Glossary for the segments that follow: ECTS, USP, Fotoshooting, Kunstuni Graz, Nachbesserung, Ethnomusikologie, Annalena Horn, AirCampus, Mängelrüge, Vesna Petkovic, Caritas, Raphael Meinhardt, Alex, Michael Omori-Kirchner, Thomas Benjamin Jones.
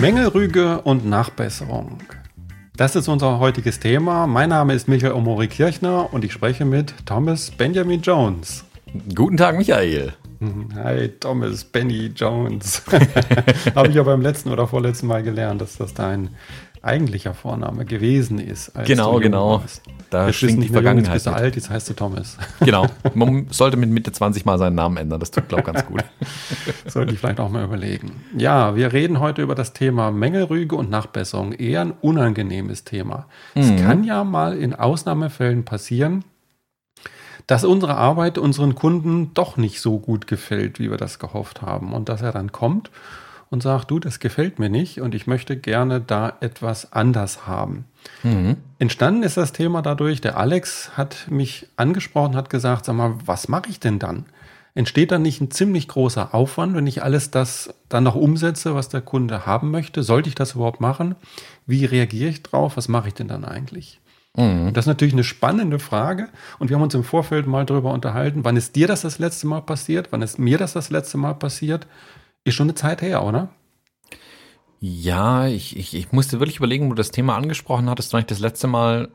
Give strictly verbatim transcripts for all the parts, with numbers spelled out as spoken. Mängelrüge und Nachbesserung. Das ist unser heutiges Thema. Mein Name ist Michael Omori-Kirchner und ich spreche mit Thomas Benjamin Jones. Guten Tag, Michael. Hi, Thomas Benny Jones. Habe ich ja beim letzten oder vorletzten Mal gelernt, dass das dein eigentlicher Vorname gewesen ist. Als genau, genau. Warst. Da schwingt die Vergangenheit. Jetzt bist du alt, jetzt heißt du Thomas. Genau. Man sollte mit Mitte zwanzig mal seinen Namen ändern. Das tut, glaube ich, ganz gut. Sollte ich vielleicht auch mal überlegen. Ja, wir reden heute über das Thema Mängelrüge und Nachbesserung. Eher ein unangenehmes Thema. Es mhm. kann ja mal in Ausnahmefällen passieren, dass unsere Arbeit unseren Kunden doch nicht so gut gefällt, wie wir das gehofft haben. Und dass er dann kommt und sagt, du, das gefällt mir nicht und ich möchte gerne da etwas anders haben. Mhm. Entstanden ist das Thema dadurch, der Alex hat mich angesprochen, hat gesagt, sag mal, was mache ich denn dann? Entsteht dann nicht ein ziemlich großer Aufwand, wenn ich alles das dann noch umsetze, was der Kunde haben möchte? Sollte ich das überhaupt machen? Wie reagiere ich drauf? Was mache ich denn dann eigentlich? Mhm. Das ist natürlich eine spannende Frage und wir haben uns im Vorfeld mal drüber unterhalten, wann ist dir das das letzte Mal passiert? Wann ist mir das das letzte Mal passiert? Ist schon eine Zeit her, oder? Ja, ich, ich, ich musste wirklich überlegen, wo du das Thema angesprochen hattest, weil ich das letzte Mal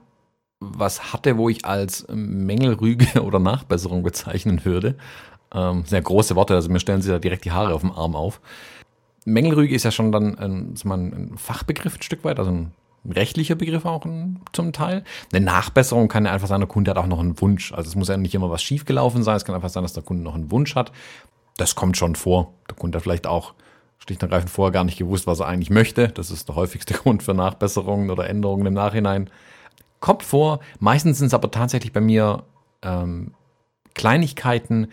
was hatte, wo ich als Mängelrüge oder Nachbesserung bezeichnen würde. Ähm, sehr große Worte, also mir stellen sie da direkt die Haare auf dem Arm auf. Mängelrüge ist ja schon dann ein, ist mal ein Fachbegriff ein Stück weit, also ein rechtlicher Begriff auch zum Teil. Eine Nachbesserung kann ja einfach sein, der Kunde hat auch noch einen Wunsch. Also es muss ja nicht immer was schiefgelaufen sein, es kann einfach sein, dass der Kunde noch einen Wunsch hat. Das kommt schon vor. Der Kunde hat vielleicht auch schlicht und ergreifend vorher gar nicht gewusst, was er eigentlich möchte. Das ist der häufigste Grund für Nachbesserungen oder Änderungen im Nachhinein. Kommt vor. Meistens sind es aber tatsächlich bei mir ähm, Kleinigkeiten,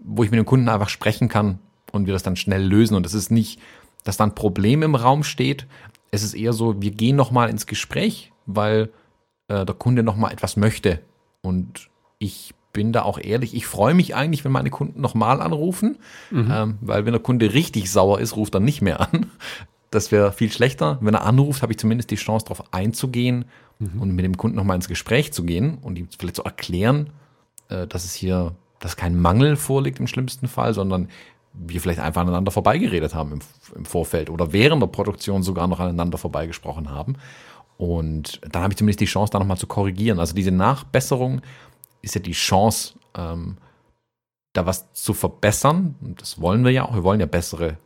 wo ich mit dem Kunden einfach sprechen kann und wir das dann schnell lösen. Und es ist nicht, dass da ein Problem im Raum steht. Es ist eher so, wir gehen nochmal ins Gespräch, weil äh, der Kunde nochmal etwas möchte. Und ich bin da auch ehrlich, ich freue mich eigentlich, wenn meine Kunden nochmal anrufen, mhm. ähm, weil wenn der Kunde richtig sauer ist, ruft er nicht mehr an. Das wäre viel schlechter. Wenn er anruft, habe ich zumindest die Chance, darauf einzugehen mhm. und mit dem Kunden nochmal ins Gespräch zu gehen und ihm vielleicht zu erklären, äh, dass es hier, dass kein Mangel vorliegt im schlimmsten Fall, sondern wir vielleicht einfach aneinander vorbeigeredet haben im, im Vorfeld oder während der Produktion sogar noch aneinander vorbeigesprochen haben. Und dann habe ich zumindest die Chance, da nochmal zu korrigieren. Also diese Nachbesserung ist ja die Chance, ähm, da was zu verbessern. Und das wollen wir ja auch. Wir wollen ja bessere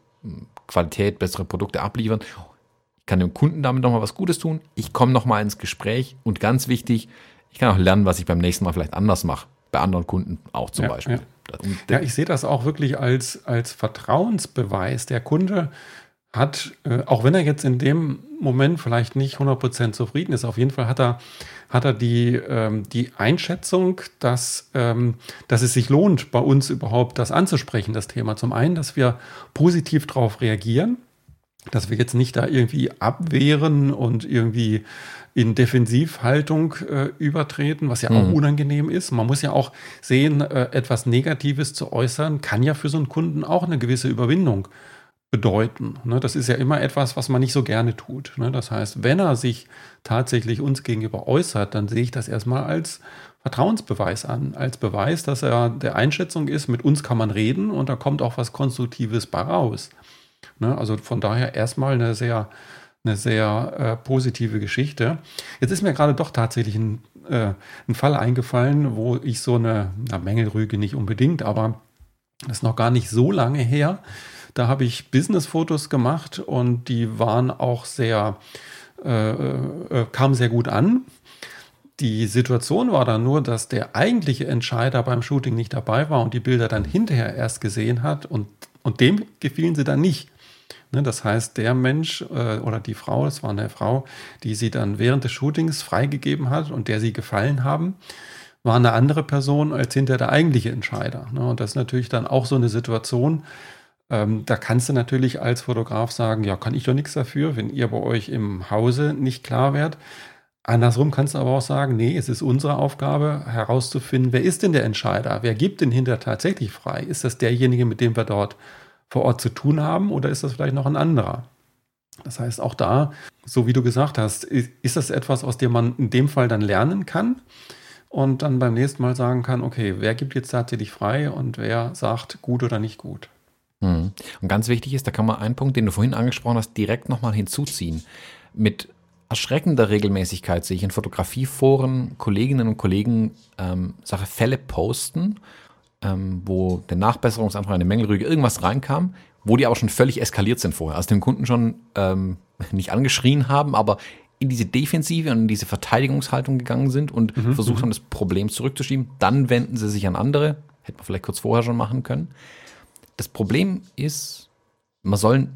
Qualität, bessere Produkte abliefern. Ich kann dem Kunden damit nochmal was Gutes tun. Ich komme nochmal ins Gespräch. Und ganz wichtig, ich kann auch lernen, was ich beim nächsten Mal vielleicht anders mache. Bei anderen Kunden auch zum ja, Beispiel. Ja. ja, ich sehe das auch wirklich als, als Vertrauensbeweis. Der Kunde hat, äh, auch wenn er jetzt in dem Moment vielleicht nicht hundert Prozent zufrieden ist, auf jeden Fall hat er, hat er die, ähm, die Einschätzung, dass, ähm, dass es sich lohnt, bei uns überhaupt das anzusprechen, das Thema. Zum einen, dass wir positiv darauf reagieren, dass wir jetzt nicht da irgendwie abwehren und irgendwie in Defensivhaltung äh, übertreten, was ja auch mhm. unangenehm ist. Man muss ja auch sehen, äh, etwas Negatives zu äußern, kann ja für so einen Kunden auch eine gewisse Überwindung bedeuten. Das ist ja immer etwas, was man nicht so gerne tut. Das heißt, wenn er sich tatsächlich uns gegenüber äußert, dann sehe ich das erstmal als Vertrauensbeweis an, als Beweis, dass er der Einschätzung ist, mit uns kann man reden und da kommt auch was Konstruktives bei raus. Also von daher erstmal eine sehr, eine sehr äh, positive Geschichte. Jetzt ist mir gerade doch tatsächlich ein, äh, ein Fall eingefallen, wo ich so eine, eine Mängelrüge nicht unbedingt, aber das ist noch gar nicht so lange her. Da habe ich Business-Fotos gemacht und die waren auch sehr, äh, äh, kamen sehr gut an. Die Situation war dann nur, dass der eigentliche Entscheider beim Shooting nicht dabei war und die Bilder dann hinterher erst gesehen hat und, und dem gefielen sie dann nicht. Ne, das heißt, der Mensch äh, oder die Frau, es war eine Frau, die sie dann während des Shootings freigegeben hat und der sie gefallen haben, war eine andere Person als hinterher der eigentliche Entscheider. Ne, und das ist natürlich dann auch so eine Situation. Ähm, da kannst du natürlich als Fotograf sagen, ja, kann ich doch nichts dafür, wenn ihr bei euch im Hause nicht klar werdet. Andersrum kannst du aber auch sagen, nee, es ist unsere Aufgabe herauszufinden, wer ist denn der Entscheider? Wer gibt denn hinter tatsächlich frei? Ist das derjenige, mit dem wir dort vor Ort zu tun haben oder ist das vielleicht noch ein anderer? Das heißt, auch da, so wie du gesagt hast, ist, ist das etwas, aus dem man in dem Fall dann lernen kann und dann beim nächsten Mal sagen kann, okay, wer gibt jetzt tatsächlich frei und wer sagt gut oder nicht gut? Mhm. Und ganz wichtig ist, da kann man einen Punkt, den du vorhin angesprochen hast, direkt nochmal hinzuziehen. Mit erschreckender Regelmäßigkeit sehe ich in Fotografieforen Kolleginnen und Kollegen ähm, Sache Fälle posten, ähm, wo der Nachbesserungsantrag, eine Mängelrüge, irgendwas reinkam, wo die aber schon völlig eskaliert sind vorher. Also den Kunden schon ähm, nicht angeschrien haben, aber in diese Defensive und in diese Verteidigungshaltung gegangen sind und mhm. versucht haben, das Problem zurückzuschieben. Dann wenden sie sich an andere. Hätte man vielleicht kurz vorher schon machen können. Das Problem ist, man soll,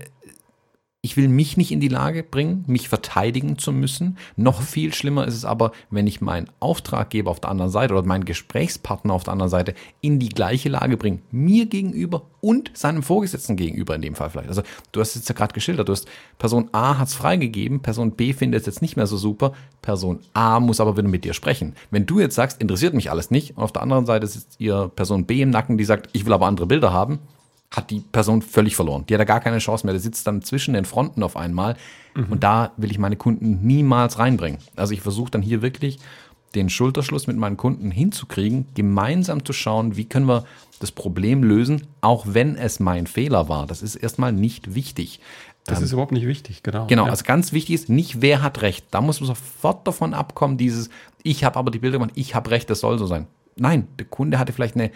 ich will mich nicht in die Lage bringen, mich verteidigen zu müssen. Noch viel schlimmer ist es aber, wenn ich meinen Auftraggeber auf der anderen Seite oder meinen Gesprächspartner auf der anderen Seite in die gleiche Lage bringe, mir gegenüber und seinem Vorgesetzten gegenüber in dem Fall vielleicht. Also du hast es jetzt ja gerade geschildert, du hast Person A hat es freigegeben, Person B findet es jetzt nicht mehr so super, Person A muss aber wieder mit dir sprechen. Wenn du jetzt sagst, interessiert mich alles nicht, und auf der anderen Seite sitzt ihr Person B im Nacken, die sagt, ich will aber andere Bilder haben, hat die Person völlig verloren. Die hat da gar keine Chance mehr. Der sitzt dann zwischen den Fronten auf einmal. Mhm. Und da will ich meine Kunden niemals reinbringen. Also ich versuche dann hier wirklich den Schulterschluss mit meinen Kunden hinzukriegen, gemeinsam zu schauen, wie können wir das Problem lösen, auch wenn es mein Fehler war. Das ist erstmal nicht wichtig. Das ähm, ist überhaupt nicht wichtig, genau. Genau, ja. Also ganz wichtig ist nicht, wer hat Recht. Da muss man sofort davon abkommen, dieses, ich habe aber die Bilder gemacht, ich habe Recht, das soll so sein. Nein, der Kunde hatte vielleicht eine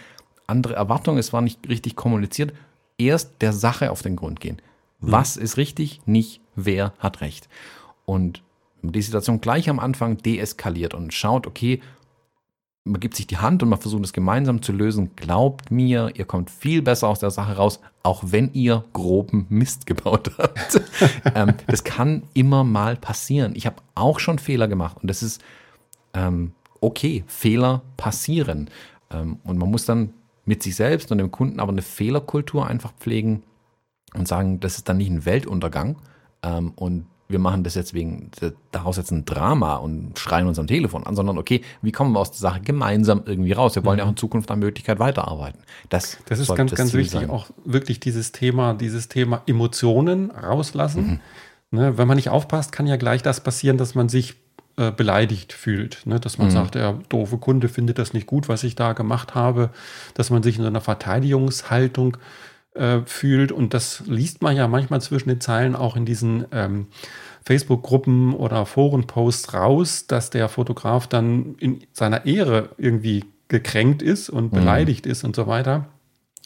andere Erwartungen, es war nicht richtig kommuniziert, erst der Sache auf den Grund gehen. Was ist richtig, nicht wer hat Recht. Und die Situation gleich am Anfang deeskaliert und schaut, okay, man gibt sich die Hand und man versucht es gemeinsam zu lösen. Glaubt mir, ihr kommt viel besser aus der Sache raus, auch wenn ihr groben Mist gebaut habt. ähm, das kann immer mal passieren. Ich habe auch schon Fehler gemacht und das ist ähm, okay, Fehler passieren. Ähm, und man muss dann mit sich selbst und dem Kunden aber eine Fehlerkultur einfach pflegen und sagen, das ist dann nicht ein Weltuntergang ähm, und wir machen das jetzt wegen daraus jetzt ein Drama und schreien uns am Telefon an, sondern okay, wie kommen wir aus der Sache gemeinsam irgendwie raus? Wir wollen ja auch in Zukunft an Möglichkeit weiterarbeiten. Das, das ist ganz, das ganz Ziel wichtig, sein. Auch wirklich dieses Thema, dieses Thema Emotionen rauslassen. Mhm. Ne, wenn man nicht aufpasst, kann ja gleich das passieren, dass man sich äh, beleidigt fühlt, ne? Dass man mhm. sagt, der doofe Kunde findet das nicht gut, was ich da gemacht habe, dass man sich in so einer Verteidigungshaltung äh, fühlt und das liest man ja manchmal zwischen den Zeilen auch in diesen ähm, Facebook-Gruppen oder Forenposts raus, dass der Fotograf dann in seiner Ehre irgendwie gekränkt ist und mhm. beleidigt ist und so weiter.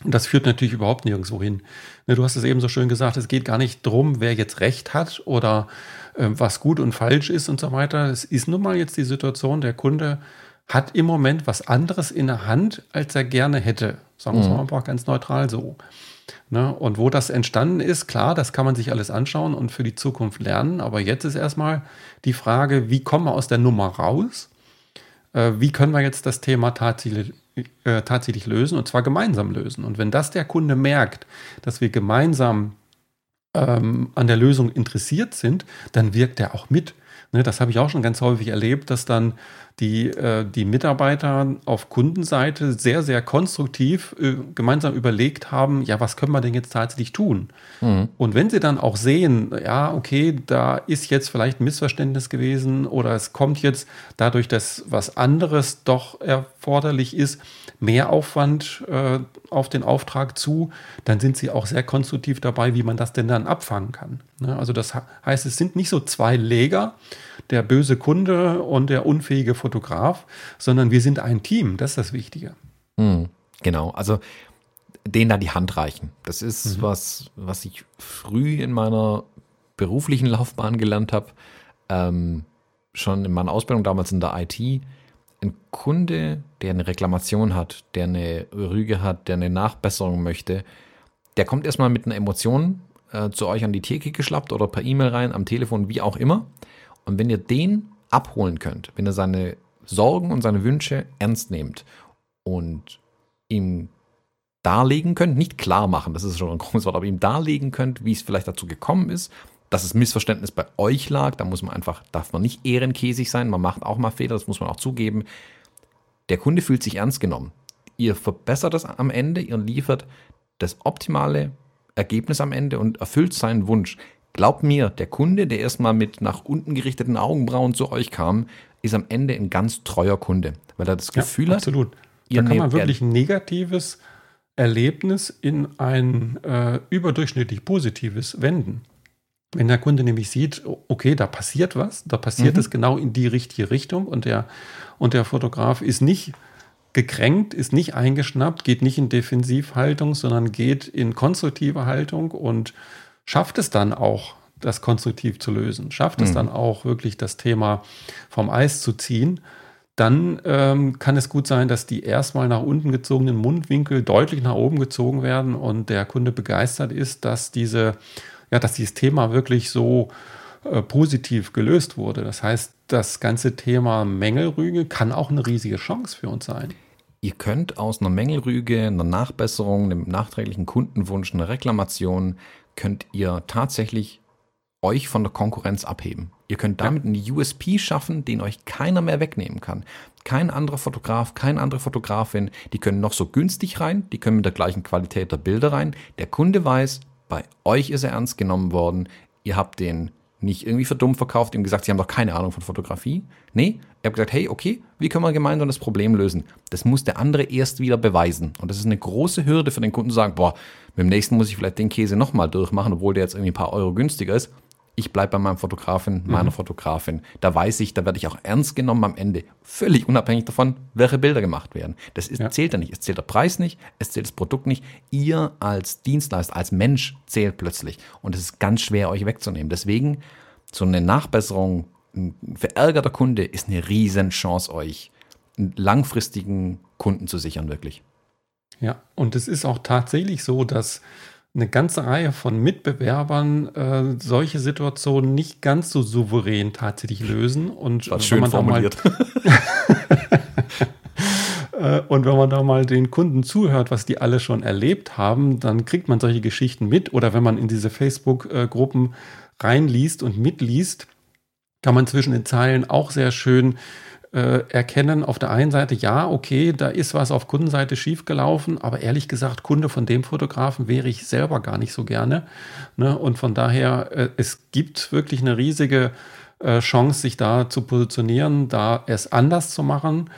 Und das führt natürlich überhaupt nirgendwo hin. Du hast es eben so schön gesagt, es geht gar nicht drum, wer jetzt Recht hat oder äh, was gut und falsch ist und so weiter. Es ist nun mal jetzt die Situation, der Kunde hat im Moment was anderes in der Hand, als er gerne hätte. Sagen wir es mal einfach ganz neutral so. Ne? Und wo das entstanden ist, klar, das kann man sich alles anschauen und für die Zukunft lernen. Aber jetzt ist erstmal die Frage, wie kommen wir aus der Nummer raus? Äh, wie können wir jetzt das Thema tatsächlich tatsächlich lösen und zwar gemeinsam lösen. Und wenn das der Kunde merkt, dass wir gemeinsam ähm, an der Lösung interessiert sind, dann wirkt er auch mit. Ne, das habe ich auch schon ganz häufig erlebt, dass dann die, äh, die Mitarbeiter auf Kundenseite sehr, sehr konstruktiv äh, gemeinsam überlegt haben, ja, was können wir denn jetzt tatsächlich tun? Mhm. Und wenn sie dann auch sehen, ja, okay, da ist jetzt vielleicht ein Missverständnis gewesen oder es kommt jetzt dadurch, dass was anderes doch erforderlich ist, mehr Aufwand äh, auf den Auftrag zu, dann sind sie auch sehr konstruktiv dabei, wie man das denn dann abfangen kann. Ne? Also das heißt, es sind nicht so zwei Lager, der böse Kunde und der unfähige Fotograf, sondern wir sind ein Team, das ist das Wichtige. Mhm, genau, also denen da die Hand reichen. Das ist mhm. was, was ich früh in meiner beruflichen Laufbahn gelernt habe, ähm, schon in meiner Ausbildung damals in der I T. Ein Kunde, der eine Reklamation hat, der eine Rüge hat, der eine Nachbesserung möchte, der kommt erstmal mit einer Emotion äh, zu euch an die Theke geschlappt oder per E-Mail rein, am Telefon, wie auch immer. Und wenn ihr den abholen könnt, wenn ihr seine Sorgen und seine Wünsche ernst nehmt und ihm darlegen könnt, nicht klar machen, das ist schon ein großes Wort, aber ihm darlegen könnt, wie es vielleicht dazu gekommen ist, dass das Missverständnis bei euch lag, da muss man einfach, darf man nicht ehrenkäsig sein, man macht auch mal Fehler, das muss man auch zugeben. Der Kunde fühlt sich ernst genommen. Ihr verbessert das am Ende, ihr liefert das optimale Ergebnis am Ende und erfüllt seinen Wunsch. Glaubt mir, der Kunde, der erstmal mit nach unten gerichteten Augenbrauen zu euch kam, ist am Ende ein ganz treuer Kunde, weil er das Gefühl ja, absolut. hat. Absolut. Da kann man wirklich ein negatives Erlebnis in ein äh, überdurchschnittlich positives wenden. Wenn der Kunde nämlich sieht, okay, da passiert was, da passiert mhm. es genau in die richtige Richtung und der, und der Fotograf ist nicht gekränkt, ist nicht eingeschnappt, geht nicht in Defensivhaltung, sondern geht in konstruktive Haltung und schafft es dann auch, das konstruktiv zu lösen, schafft es mhm. dann auch wirklich das Thema vom Eis zu ziehen, dann ähm, kann es gut sein, dass die erstmal nach unten gezogenen Mundwinkel deutlich nach oben gezogen werden und der Kunde begeistert ist, dass diese Ja, dass dieses Thema wirklich so äh, positiv gelöst wurde. Das heißt, das ganze Thema Mängelrüge kann auch eine riesige Chance für uns sein. Ihr könnt aus einer Mängelrüge, einer Nachbesserung, einem nachträglichen Kundenwunsch, einer Reklamation, könnt ihr tatsächlich euch von der Konkurrenz abheben. Ihr könnt damit ja. einen U S P schaffen, den euch keiner mehr wegnehmen kann. Kein anderer Fotograf, keine andere Fotografin, die können noch so günstig rein, die können mit der gleichen Qualität der Bilder rein. Der Kunde weiß, bei euch ist er ernst genommen worden. Ihr habt den nicht irgendwie für dumm verkauft, ihm gesagt, sie haben doch keine Ahnung von Fotografie. Nee, ihr habt gesagt, hey, okay, wie können wir gemeinsam das Problem lösen? Das muss der andere erst wieder beweisen. Und das ist eine große Hürde für den Kunden zu sagen, boah, mit dem nächsten muss ich vielleicht den Käse nochmal durchmachen, obwohl der jetzt irgendwie ein paar Euro günstiger ist. Ich bleibe bei meinem Fotografen, meiner mhm. Fotografin. Da weiß ich, da werde ich auch ernst genommen am Ende. Völlig unabhängig davon, welche Bilder gemacht werden. Das ist, ja. zählt ja nicht. Es zählt der Preis nicht, es zählt das Produkt nicht. Ihr als Dienstleister, als Mensch zählt plötzlich. Und es ist ganz schwer, euch wegzunehmen. Deswegen, so eine Nachbesserung, ein verärgerter Kunde ist eine riesen Chance, euch einen langfristigen Kunden zu sichern, wirklich. Ja, und es ist auch tatsächlich so, dass eine ganze Reihe von Mitbewerbern äh, solche Situationen nicht ganz so souverän tatsächlich lösen. Und das ist schön formuliert. äh, und wenn man da mal den Kunden zuhört, was die alle schon erlebt haben, dann kriegt man solche Geschichten mit. Oder wenn man in diese Facebook-Gruppen reinliest und mitliest, kann man zwischen den Zeilen auch sehr schön erkennen, auf der einen Seite, ja, okay, da ist was auf Kundenseite schiefgelaufen, aber ehrlich gesagt, Kunde von dem Fotografen wäre ich selber gar nicht so gerne. Ne? Und von daher, es gibt wirklich eine riesige Chance, sich da zu positionieren, da es anders zu machen,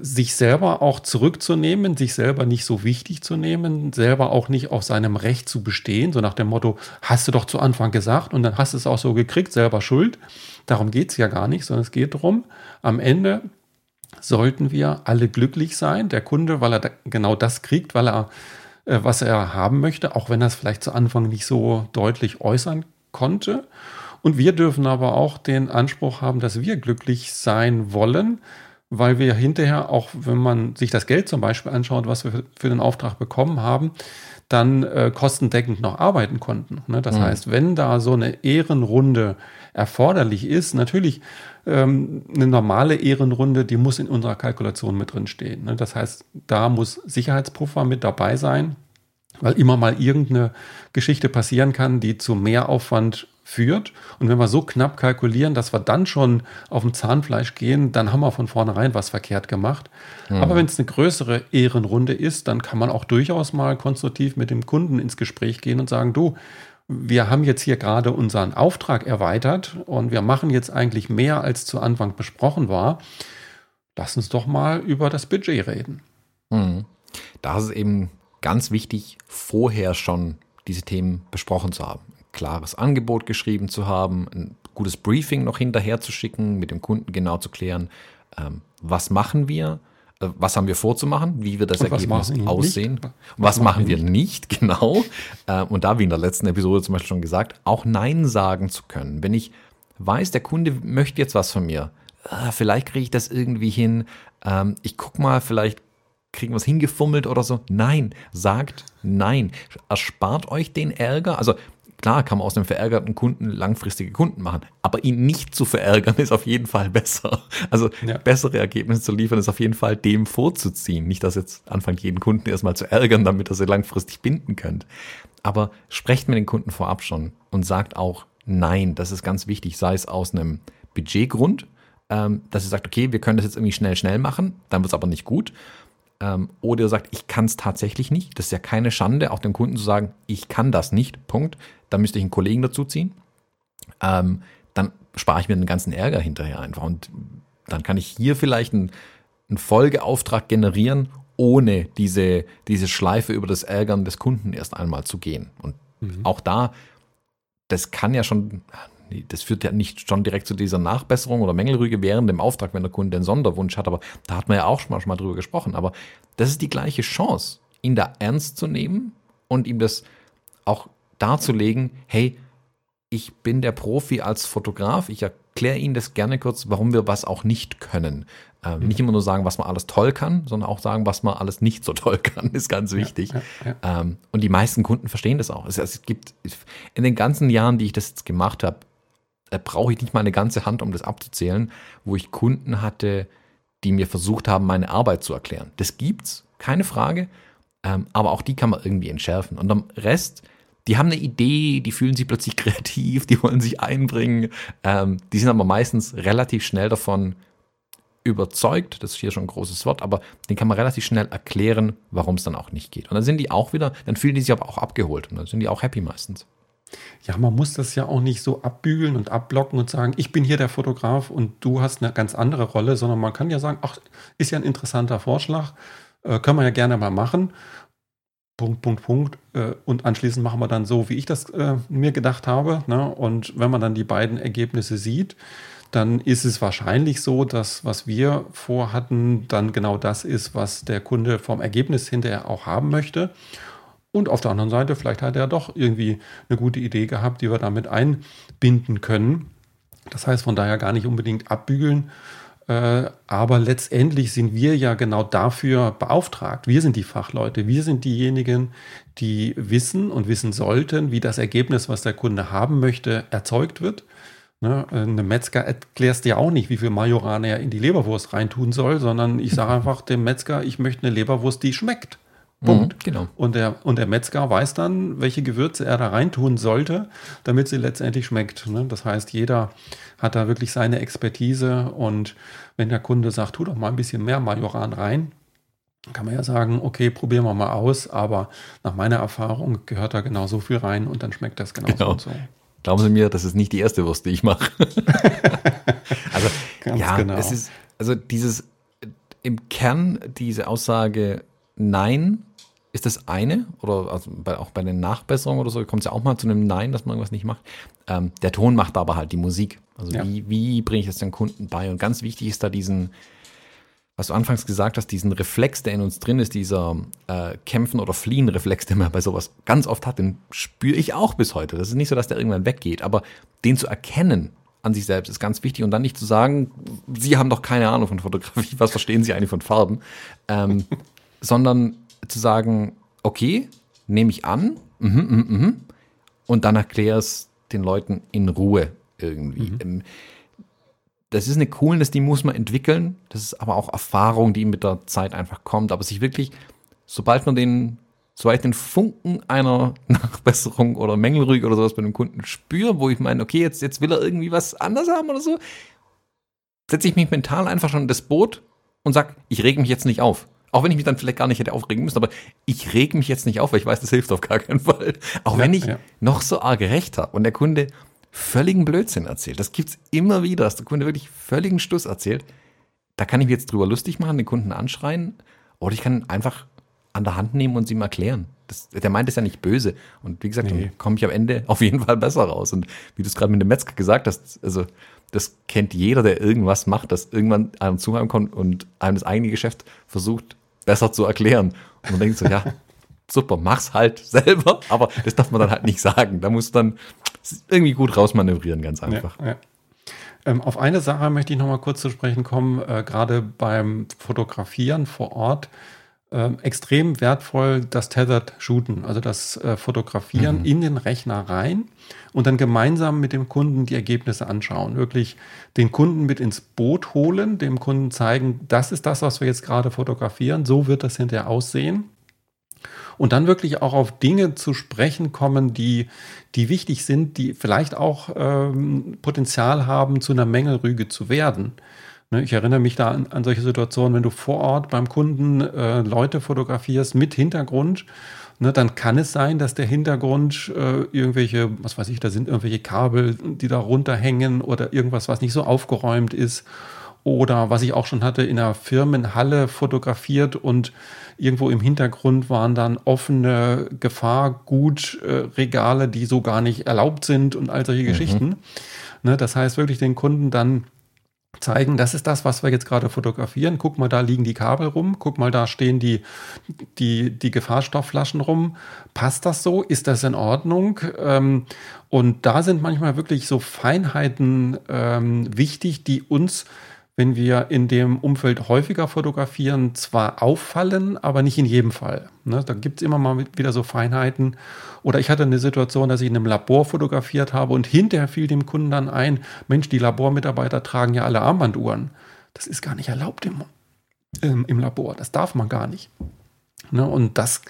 sich selber auch zurückzunehmen, sich selber nicht so wichtig zu nehmen, selber auch nicht auf seinem Recht zu bestehen, so nach dem Motto, hast du doch zu Anfang gesagt und dann hast du es auch so gekriegt, selber schuld. Darum geht es ja gar nicht, sondern es geht darum, am Ende sollten wir alle glücklich sein, der Kunde, weil er da genau das kriegt, weil er äh, was er haben möchte, auch wenn er es vielleicht zu Anfang nicht so deutlich äußern konnte. Und wir dürfen aber auch den Anspruch haben, dass wir glücklich sein wollen, weil wir hinterher, auch wenn man sich das Geld zum Beispiel anschaut, was wir für den Auftrag bekommen haben, dann äh, kostendeckend noch arbeiten konnten. Ne? Das mhm. heißt, wenn da so eine Ehrenrunde erforderlich ist, natürlich ähm, eine normale Ehrenrunde, die muss in unserer Kalkulation mit drin stehen. Ne? Das heißt, da muss Sicherheitspuffer mit dabei sein, weil immer mal irgendeine Geschichte passieren kann, die zu Mehraufwand führt. Und wenn wir so knapp kalkulieren, dass wir dann schon auf dem Zahnfleisch gehen, dann haben wir von vornherein was verkehrt gemacht. Mhm. Aber wenn es eine größere Ehrenrunde ist, dann kann man auch durchaus mal konstruktiv mit dem Kunden ins Gespräch gehen und sagen, du, wir haben jetzt hier gerade unseren Auftrag erweitert und wir machen jetzt eigentlich mehr, als zu Anfang besprochen war. Lass uns doch mal über das Budget reden. Mhm. Da ist es eben ganz wichtig, vorher schon diese Themen besprochen zu haben. Klares Angebot geschrieben zu haben, ein gutes Briefing noch hinterher zu schicken, mit dem Kunden genau zu klären, ähm, was machen wir, äh, was haben wir vorzumachen, wie wird das und Ergebnis aussehen, was, was machen wir nicht, nicht genau. Äh, und da, wie in der letzten Episode zum Beispiel schon gesagt, auch Nein sagen zu können. Wenn ich weiß, der Kunde möchte jetzt was von mir, äh, vielleicht kriege ich das irgendwie hin, ähm, ich gucke mal, vielleicht kriegen wir es hingefummelt oder so. Nein, sagt Nein. Erspart euch den Ärger, also klar kann man aus einem verärgerten Kunden langfristige Kunden machen, aber ihn nicht zu verärgern ist auf jeden Fall besser. Also ja. bessere Ergebnisse zu liefern ist auf jeden Fall dem vorzuziehen. Nicht, dass jetzt anfangt jeden Kunden erstmal zu ärgern, damit dass ihr langfristig binden könnt. Aber sprecht mit den Kunden vorab schon und sagt auch Nein. Das ist ganz wichtig, sei es aus einem Budgetgrund, ähm, dass ihr sagt, okay, wir können das jetzt irgendwie schnell, schnell machen, dann wird es aber nicht gut. Ähm, oder ihr sagt, ich kann es tatsächlich nicht. Das ist ja keine Schande, auch dem Kunden zu sagen, ich kann das nicht, Punkt. Da müsste ich einen Kollegen dazuziehen. Ähm, dann spare ich mir den ganzen Ärger hinterher einfach. Und dann kann ich hier vielleicht einen, einen Folgeauftrag generieren, ohne diese, diese Schleife über das Ärgern des Kunden erst einmal zu gehen. Und mhm. auch da, das kann ja schon, das führt ja nicht schon direkt zu dieser Nachbesserung oder Mängelrüge während dem Auftrag, wenn der Kunde einen Sonderwunsch hat, aber da hat man ja auch schon mal, schon mal drüber gesprochen. Aber das ist die gleiche Chance, ihn da ernst zu nehmen und ihm das auch darzulegen, hey, ich bin der Profi als Fotograf, ich erkläre Ihnen das gerne kurz, warum wir was auch nicht können. Ähm, mhm. Nicht immer nur sagen, was man alles toll kann, sondern auch sagen, was man alles nicht so toll kann, ist ganz wichtig. Ja, ja, ja. Ähm, und die meisten Kunden verstehen das auch. Es, es gibt in den ganzen Jahren, die ich das jetzt gemacht habe, äh, brauche ich nicht mal eine ganze Hand, um das abzuzählen, wo ich Kunden hatte, die mir versucht haben, meine Arbeit zu erklären. Das gibt's, keine Frage, ähm, aber auch die kann man irgendwie entschärfen. Und am Rest, die haben eine Idee, die fühlen sich plötzlich kreativ, die wollen sich einbringen. Ähm, die sind aber meistens relativ schnell davon überzeugt, das ist hier schon ein großes Wort, aber den kann man relativ schnell erklären, warum es dann auch nicht geht. Und dann sind die auch wieder, dann fühlen die sich aber auch abgeholt und dann sind die auch happy meistens. Ja, man muss das ja auch nicht so abbügeln und abblocken und sagen, ich bin hier der Fotograf und du hast eine ganz andere Rolle, sondern man kann ja sagen, ach, ist ja ein interessanter Vorschlag, äh, können wir ja gerne mal machen. Punkt, Punkt, Punkt. Und anschließend machen wir dann so, wie ich das äh, mir gedacht habe. Ne? Und wenn man dann die beiden Ergebnisse sieht, dann ist es wahrscheinlich so, dass was wir vorhatten, dann genau das ist, was der Kunde vom Ergebnis hinterher auch haben möchte. Und auf der anderen Seite, vielleicht hat er doch irgendwie eine gute Idee gehabt, die wir damit einbinden können. Das heißt, von daher gar nicht unbedingt abbügeln. Aber letztendlich sind wir ja genau dafür beauftragt. Wir sind die Fachleute, wir sind diejenigen, die wissen und wissen sollten, wie das Ergebnis, was der Kunde haben möchte, erzeugt wird. Ne? Einem Metzger erklärst du ja auch nicht, wie viel Majorane er in die Leberwurst reintun soll, sondern ich sage einfach dem Metzger, ich möchte eine Leberwurst, die schmeckt. Punkt. Mhm, genau. Und der, und der Metzger weiß dann, welche Gewürze er da reintun sollte, damit sie letztendlich schmeckt. Ne? Das heißt, jeder hat da wirklich seine Expertise und wenn der Kunde sagt, tu doch mal ein bisschen mehr Majoran rein, kann man ja sagen, okay, probieren wir mal aus, aber nach meiner Erfahrung gehört da genau so viel rein und dann schmeckt das genauso genau. Und so. Glauben Sie mir, das ist nicht die erste Wurst, die ich mache. Also, ganz ja, genau. Es ist, also dieses, im Kern diese Aussage, Nein ist das eine, oder also bei, auch bei den Nachbesserungen oder so, kommt es ja auch mal zu einem Nein, dass man irgendwas nicht macht. Ähm, der Ton macht aber halt die Musik. Also ja. wie, wie bringe ich das den Kunden bei? Und ganz wichtig ist da diesen, was du anfangs gesagt hast, diesen Reflex, der in uns drin ist, dieser äh, Kämpfen- oder Fliehen-Reflex, den man bei sowas ganz oft hat, den spüre ich auch bis heute. Das ist nicht so, dass der irgendwann weggeht, aber den zu erkennen an sich selbst ist ganz wichtig und dann nicht zu sagen, Sie haben doch keine Ahnung von Fotografie, was verstehen Sie eigentlich von Farben? Ähm, sondern zu sagen, okay, nehme ich an, mh, mh, mh, und dann erkläre es den Leuten in Ruhe irgendwie. Mhm. Das ist eine Coolness, die muss man entwickeln, das ist aber auch Erfahrung, die mit der Zeit einfach kommt, aber sich wirklich, sobald man den, sobald ich den Funken einer Nachbesserung oder Mängelrüge oder sowas bei einem Kunden spüre, wo ich meine, okay, jetzt, jetzt will er irgendwie was anders haben oder so, setze ich mich mental einfach schon in das Boot und sage, ich reg mich jetzt nicht auf. Auch wenn ich mich dann vielleicht gar nicht hätte aufregen müssen, aber ich rege mich jetzt nicht auf, weil ich weiß, das hilft auf gar keinen Fall. Auch ja, wenn ich ja. noch so arg recht habe und der Kunde völligen Blödsinn erzählt. Das gibt es immer wieder, dass der Kunde wirklich völligen Stuss erzählt. Da kann ich mich jetzt drüber lustig machen, den Kunden anschreien oder ich kann ihn einfach an der Hand nehmen und sie ihm erklären. Das, der meint es ja nicht böse. Und wie gesagt, nee. Dann komme ich am Ende auf jeden Fall besser raus. Und wie du es gerade mit dem Metzger gesagt hast, also das kennt jeder, der irgendwas macht, dass irgendwann einem zu einem kommt und einem das eigene Geschäft versucht, besser zu erklären. Und man denkt so, ja, super, mach's halt selber. Aber das darf man dann halt nicht sagen. Da muss dann irgendwie gut rausmanövrieren, ganz einfach. Ja, ja. Ähm, auf eine Sache möchte ich noch mal kurz zu sprechen kommen. Äh, gerade beim Fotografieren vor Ort Ähm, extrem wertvoll das Tethered Shooten, also das äh, Fotografieren mhm. in den Rechner rein und dann gemeinsam mit dem Kunden die Ergebnisse anschauen. Wirklich den Kunden mit ins Boot holen, dem Kunden zeigen, das ist das, was wir jetzt gerade fotografieren, so wird das hinterher aussehen. Und dann wirklich auch auf Dinge zu sprechen kommen, die, die wichtig sind, die vielleicht auch ähm, Potenzial haben, zu einer Mängelrüge zu werden. Ich erinnere mich da an, an solche Situationen, wenn du vor Ort beim Kunden äh, Leute fotografierst mit Hintergrund, ne, dann kann es sein, dass der Hintergrund äh, irgendwelche, was weiß ich, da sind irgendwelche Kabel, die da runterhängen oder irgendwas, was nicht so aufgeräumt ist. Oder was ich auch schon hatte, in einer Firmenhalle fotografiert und irgendwo im Hintergrund waren dann offene Gefahrgutregale, die so gar nicht erlaubt sind und all solche mhm. Geschichten. Ne, das heißt, wirklich den Kunden dann zeigen, das ist das, was wir jetzt gerade fotografieren. Guck mal, da liegen die Kabel rum. Guck mal, da stehen die, die, die Gefahrstoffflaschen rum. Passt das so? Ist das in Ordnung? Und da sind manchmal wirklich so Feinheiten wichtig, die uns, wenn wir in dem Umfeld häufiger fotografieren, zwar auffallen, aber nicht in jedem Fall. Ne? Da gibt es immer mal wieder so Feinheiten. Oder ich hatte eine Situation, dass ich in einem Labor fotografiert habe und hinterher fiel dem Kunden dann ein, Mensch, die Labormitarbeiter tragen ja alle Armbanduhren. Das ist gar nicht erlaubt im, ähm, im Labor. Das darf man gar nicht. Ne? Und das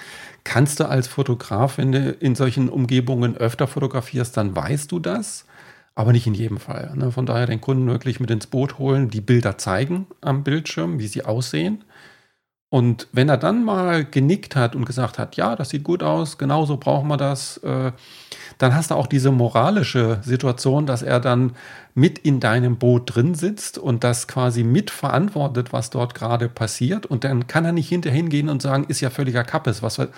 kannst du als Fotograf, wenn du in solchen Umgebungen öfter fotografierst, dann weißt du das. Aber nicht in jedem Fall. Ne? Von daher den Kunden wirklich mit ins Boot holen, die Bilder zeigen am Bildschirm, wie sie aussehen. Und wenn er dann mal genickt hat und gesagt hat, ja, das sieht gut aus, genau so brauchen wir das, äh, dann hast du auch diese moralische Situation, dass er dann mit in deinem Boot drin sitzt und das quasi mitverantwortet, was dort gerade passiert. Und dann kann er nicht hinterhin gehen und sagen, ist ja völliger Kappes, was wir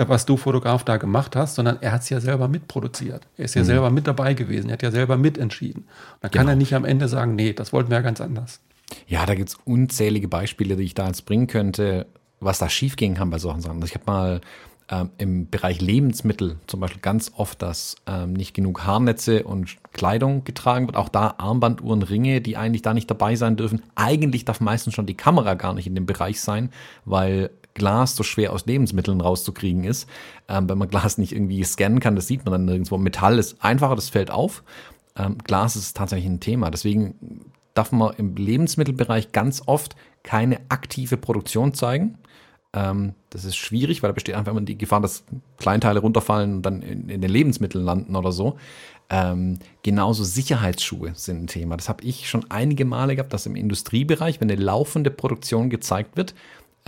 was du Fotograf da gemacht hast, sondern er hat es ja selber mitproduziert. Er ist ja mhm. selber mit dabei gewesen, er hat ja selber mitentschieden. Dann kann genau. er nicht am Ende sagen, nee, das wollten wir ja ganz anders. Ja, da gibt es unzählige Beispiele, die ich da jetzt bringen könnte, was da schiefgehen kann bei solchen Sachen. Ich habe mal ähm, im Bereich Lebensmittel zum Beispiel ganz oft, dass ähm, nicht genug Haarnetze und Kleidung getragen wird. Auch da Armbanduhren, Ringe, die eigentlich da nicht dabei sein dürfen. Eigentlich darf meistens schon die Kamera gar nicht in dem Bereich sein, weil Glas so schwer aus Lebensmitteln rauszukriegen ist. Ähm, wenn man Glas nicht irgendwie scannen kann, das sieht man dann nirgendwo. Metall ist einfacher, das fällt auf. Ähm, Glas ist tatsächlich ein Thema. Deswegen darf man im Lebensmittelbereich ganz oft keine aktive Produktion zeigen. Ähm, das ist schwierig, weil da besteht einfach immer die Gefahr, dass Kleinteile runterfallen und dann in, in den Lebensmitteln landen oder so. Ähm, genauso Sicherheitsschuhe sind ein Thema. Das habe ich schon einige Male gehabt, dass im Industriebereich, wenn eine laufende Produktion gezeigt wird,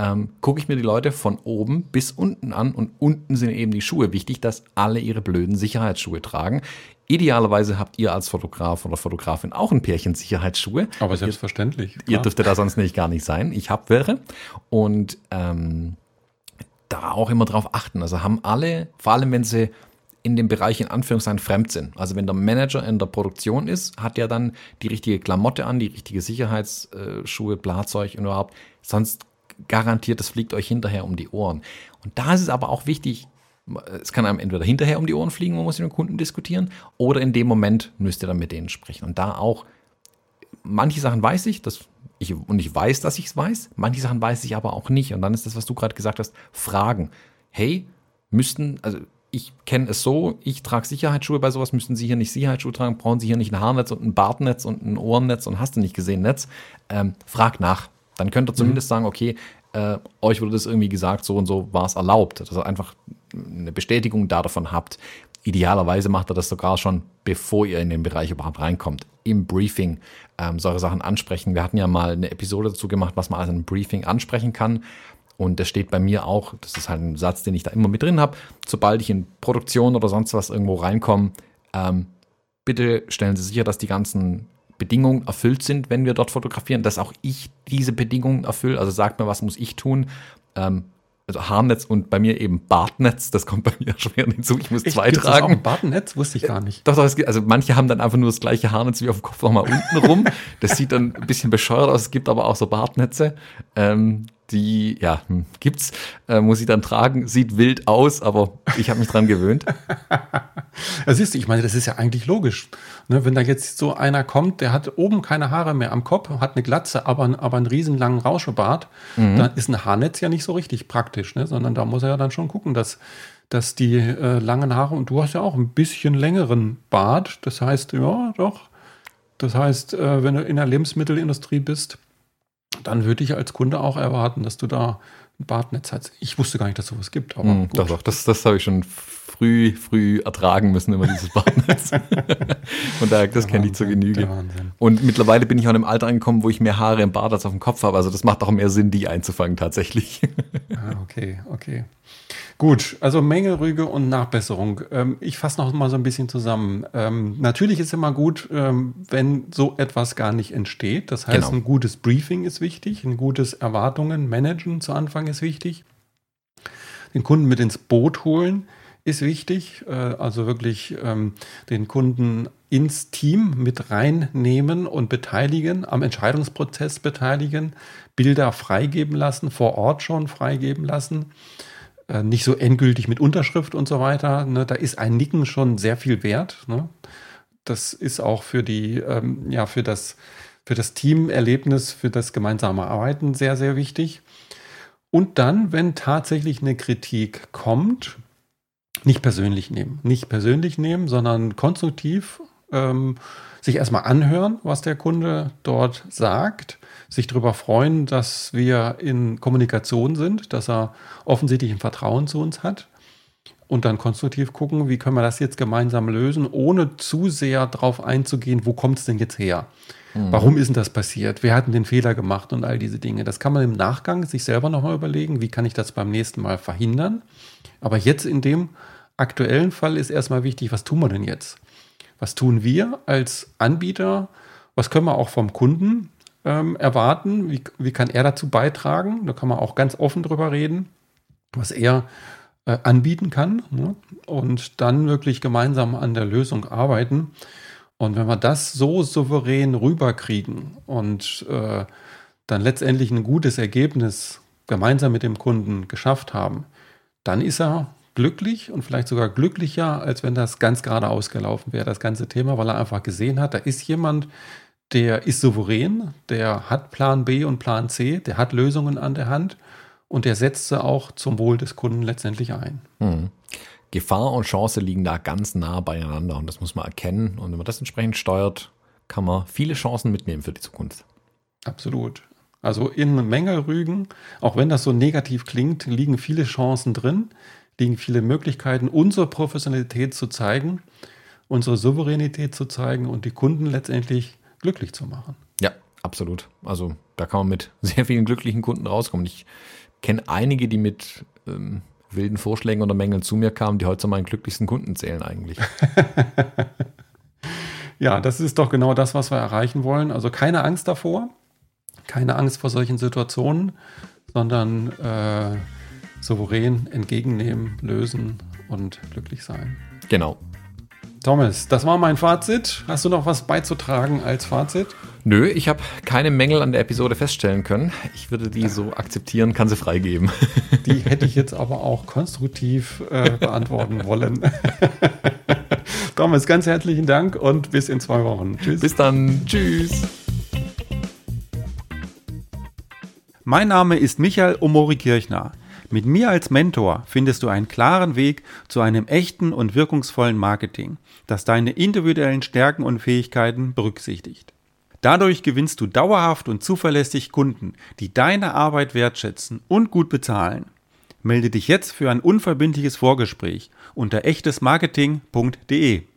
Ähm, gucke ich mir die Leute von oben bis unten an und unten sind eben die Schuhe. Wichtig, dass alle ihre blöden Sicherheitsschuhe tragen. Idealerweise habt ihr als Fotograf oder Fotografin auch ein Pärchen Sicherheitsschuhe. Aber selbstverständlich. Ihr, ihr dürftet da sonst nicht gar nicht sein. Ich hab wäre. Und ähm, da auch immer drauf achten. Also haben alle, vor allem wenn sie in dem Bereich in Anführungszeichen fremd sind. Also wenn der Manager in der Produktion ist, hat er dann die richtige Klamotte an, die richtige Sicherheitsschuhe, Blazeug und überhaupt. Sonst garantiert, das fliegt euch hinterher um die Ohren. Und da ist es aber auch wichtig, es kann einem entweder hinterher um die Ohren fliegen, man muss mit dem Kunden diskutieren, oder in dem Moment müsst ihr dann mit denen sprechen. Und da auch, manche Sachen weiß ich, dass ich und ich weiß, dass ich es weiß, manche Sachen weiß ich aber auch nicht. Und dann ist das, was du gerade gesagt hast, Fragen. Hey, müssten, also ich kenne es so, ich trage Sicherheitsschuhe bei sowas, müssten Sie hier nicht Sicherheitsschuhe tragen, brauchen Sie hier nicht ein Haarnetz und ein Bartnetz und ein Ohrennetz und hast du nicht gesehen, Netz. Ähm, frag nach. Dann könnt ihr zumindest sagen, okay, äh, euch wurde das irgendwie gesagt, so und so war es erlaubt, dass ihr einfach eine Bestätigung da davon habt. Idealerweise macht ihr das sogar schon, bevor ihr in den Bereich überhaupt reinkommt, im Briefing ähm, solche Sachen ansprechen. Wir hatten ja mal eine Episode dazu gemacht, was man also im Briefing ansprechen kann. Und das steht bei mir auch, das ist halt ein Satz, den ich da immer mit drin habe, sobald ich in Produktion oder sonst was irgendwo reinkomme, ähm, bitte stellen Sie sicher, dass die ganzen Bedingungen erfüllt sind, wenn wir dort fotografieren, dass auch ich diese Bedingungen erfülle. Also sagt mir, was muss ich tun? Ähm, also Haarnetz und bei mir eben Bartnetz, das kommt bei mir schwer hinzu. Ich muss Echt, zwei tragen. Das auch ein Bartnetz? Wusste ich gar nicht. Äh, doch, doch, es gibt, also manche haben dann einfach nur das gleiche Haarnetz wie auf dem Kopf nochmal unten rum. Das sieht dann ein bisschen bescheuert aus. Es gibt aber auch so Bartnetze. Ähm, die, ja, hm, gibt's. Äh, muss ich dann tragen. Sieht wild aus, aber ich habe mich dran gewöhnt. Das siehst du, ich meine, das ist ja eigentlich logisch. Ne, wenn da jetzt so einer kommt, der hat oben keine Haare mehr am Kopf, hat eine Glatze, aber, aber einen riesenlangen Rauschebart, mhm. dann ist ein Haarnetz ja nicht so richtig praktisch, ne? Sondern da muss er ja dann schon gucken, dass, dass die äh, langen Haare, und du hast ja auch ein bisschen längeren Bart, das heißt, ja, doch, das heißt, äh, wenn du in der Lebensmittelindustrie bist, dann würde ich als Kunde auch erwarten, dass du da ein Bartnetz hast. Ich wusste gar nicht, dass es sowas gibt. Aber mm, gut. Doch, doch, das, das habe ich schon früh, früh ertragen müssen, immer dieses Bartnetz. Und da, das kenne ich zur Genüge. Und mittlerweile bin ich auch in einem Alter angekommen, wo ich mehr Haare im Bart als auf dem Kopf habe. Also das macht auch mehr Sinn, die einzufangen tatsächlich. Ah, okay, okay. Gut, also Mängelrüge und Nachbesserung. Ähm, ich fasse noch mal so ein bisschen zusammen. Ähm, natürlich ist immer gut, ähm, wenn so etwas gar nicht entsteht. Das heißt, genau. Ein gutes Briefing ist wichtig, ein gutes Erwartungen managen zu Anfang ist wichtig. Den Kunden mit ins Boot holen ist wichtig. Äh, also wirklich ähm, den Kunden ins Team mit reinnehmen und beteiligen, am Entscheidungsprozess beteiligen, Bilder freigeben lassen, vor Ort schon freigeben lassen, äh, nicht so endgültig mit Unterschrift und so weiter. Ne? Da ist ein Nicken schon sehr viel wert. Ne? Das ist auch für die, ähm, ja, für das, für das Teamerlebnis, für das gemeinsame Arbeiten sehr, sehr wichtig. Und dann, wenn tatsächlich eine Kritik kommt, nicht persönlich nehmen. Nicht persönlich nehmen, sondern konstruktiv ähm, sich erstmal anhören, was der Kunde dort sagt, sich darüber freuen, dass wir in Kommunikation sind, dass er offensichtlich ein Vertrauen zu uns hat und dann konstruktiv gucken, wie können wir das jetzt gemeinsam lösen, ohne zu sehr darauf einzugehen, wo kommt es denn jetzt her? Mhm. Warum ist denn das passiert? Wer hat denn den Fehler gemacht und all diese Dinge? Das kann man im Nachgang sich selber nochmal überlegen, wie kann ich das beim nächsten Mal verhindern? Aber jetzt in dem aktuellen Fall ist erstmal wichtig, was tun wir denn jetzt? Was tun wir als Anbieter? Was können wir auch vom Kunden ähm, erwarten? Wie, wie kann er dazu beitragen? Da kann man auch ganz offen drüber reden, was er äh, anbieten kann, ne? Und dann wirklich gemeinsam an der Lösung arbeiten. Und wenn wir das so souverän rüberkriegen und äh, dann letztendlich ein gutes Ergebnis gemeinsam mit dem Kunden geschafft haben, dann ist er glücklich und vielleicht sogar glücklicher, als wenn das ganz gerade ausgelaufen wäre, das ganze Thema, weil er einfach gesehen hat, da ist jemand, der ist souverän, der hat Plan B und Plan C, der hat Lösungen an der Hand und der setzt sie auch zum Wohl des Kunden letztendlich ein. Mhm. Gefahr und Chance liegen da ganz nah beieinander und das muss man erkennen. Und wenn man das entsprechend steuert, kann man viele Chancen mitnehmen für die Zukunft. Absolut. Also in Mängelrügen, auch wenn das so negativ klingt, liegen viele Chancen drin, liegen viele Möglichkeiten, unsere Professionalität zu zeigen, unsere Souveränität zu zeigen und die Kunden letztendlich glücklich zu machen. Ja, absolut. Also da kann man mit sehr vielen glücklichen Kunden rauskommen. Ich kenne einige, die mit ähm, wilden Vorschlägen oder Mängeln zu mir kamen, die heute zu meinen glücklichsten Kunden zählen eigentlich. Ja, das ist doch genau das, was wir erreichen wollen. Also keine Angst davor. Keine Angst vor solchen Situationen, sondern äh, souverän entgegennehmen, lösen und glücklich sein. Genau. Thomas, das war mein Fazit. Hast du noch was beizutragen als Fazit? Nö, ich habe keine Mängel an der Episode feststellen können. Ich würde die so akzeptieren, kann sie freigeben. Die hätte ich jetzt aber auch konstruktiv äh, beantworten wollen. Thomas, ganz herzlichen Dank und bis in zwei Wochen. Tschüss. Bis dann. Tschüss. Mein Name ist Michael Omori-Kirchner. Mit mir als Mentor findest du einen klaren Weg zu einem echten und wirkungsvollen Marketing, das deine individuellen Stärken und Fähigkeiten berücksichtigt. Dadurch gewinnst du dauerhaft und zuverlässig Kunden, die deine Arbeit wertschätzen und gut bezahlen. Melde dich jetzt für ein unverbindliches Vorgespräch unter echtesmarketing punkt de.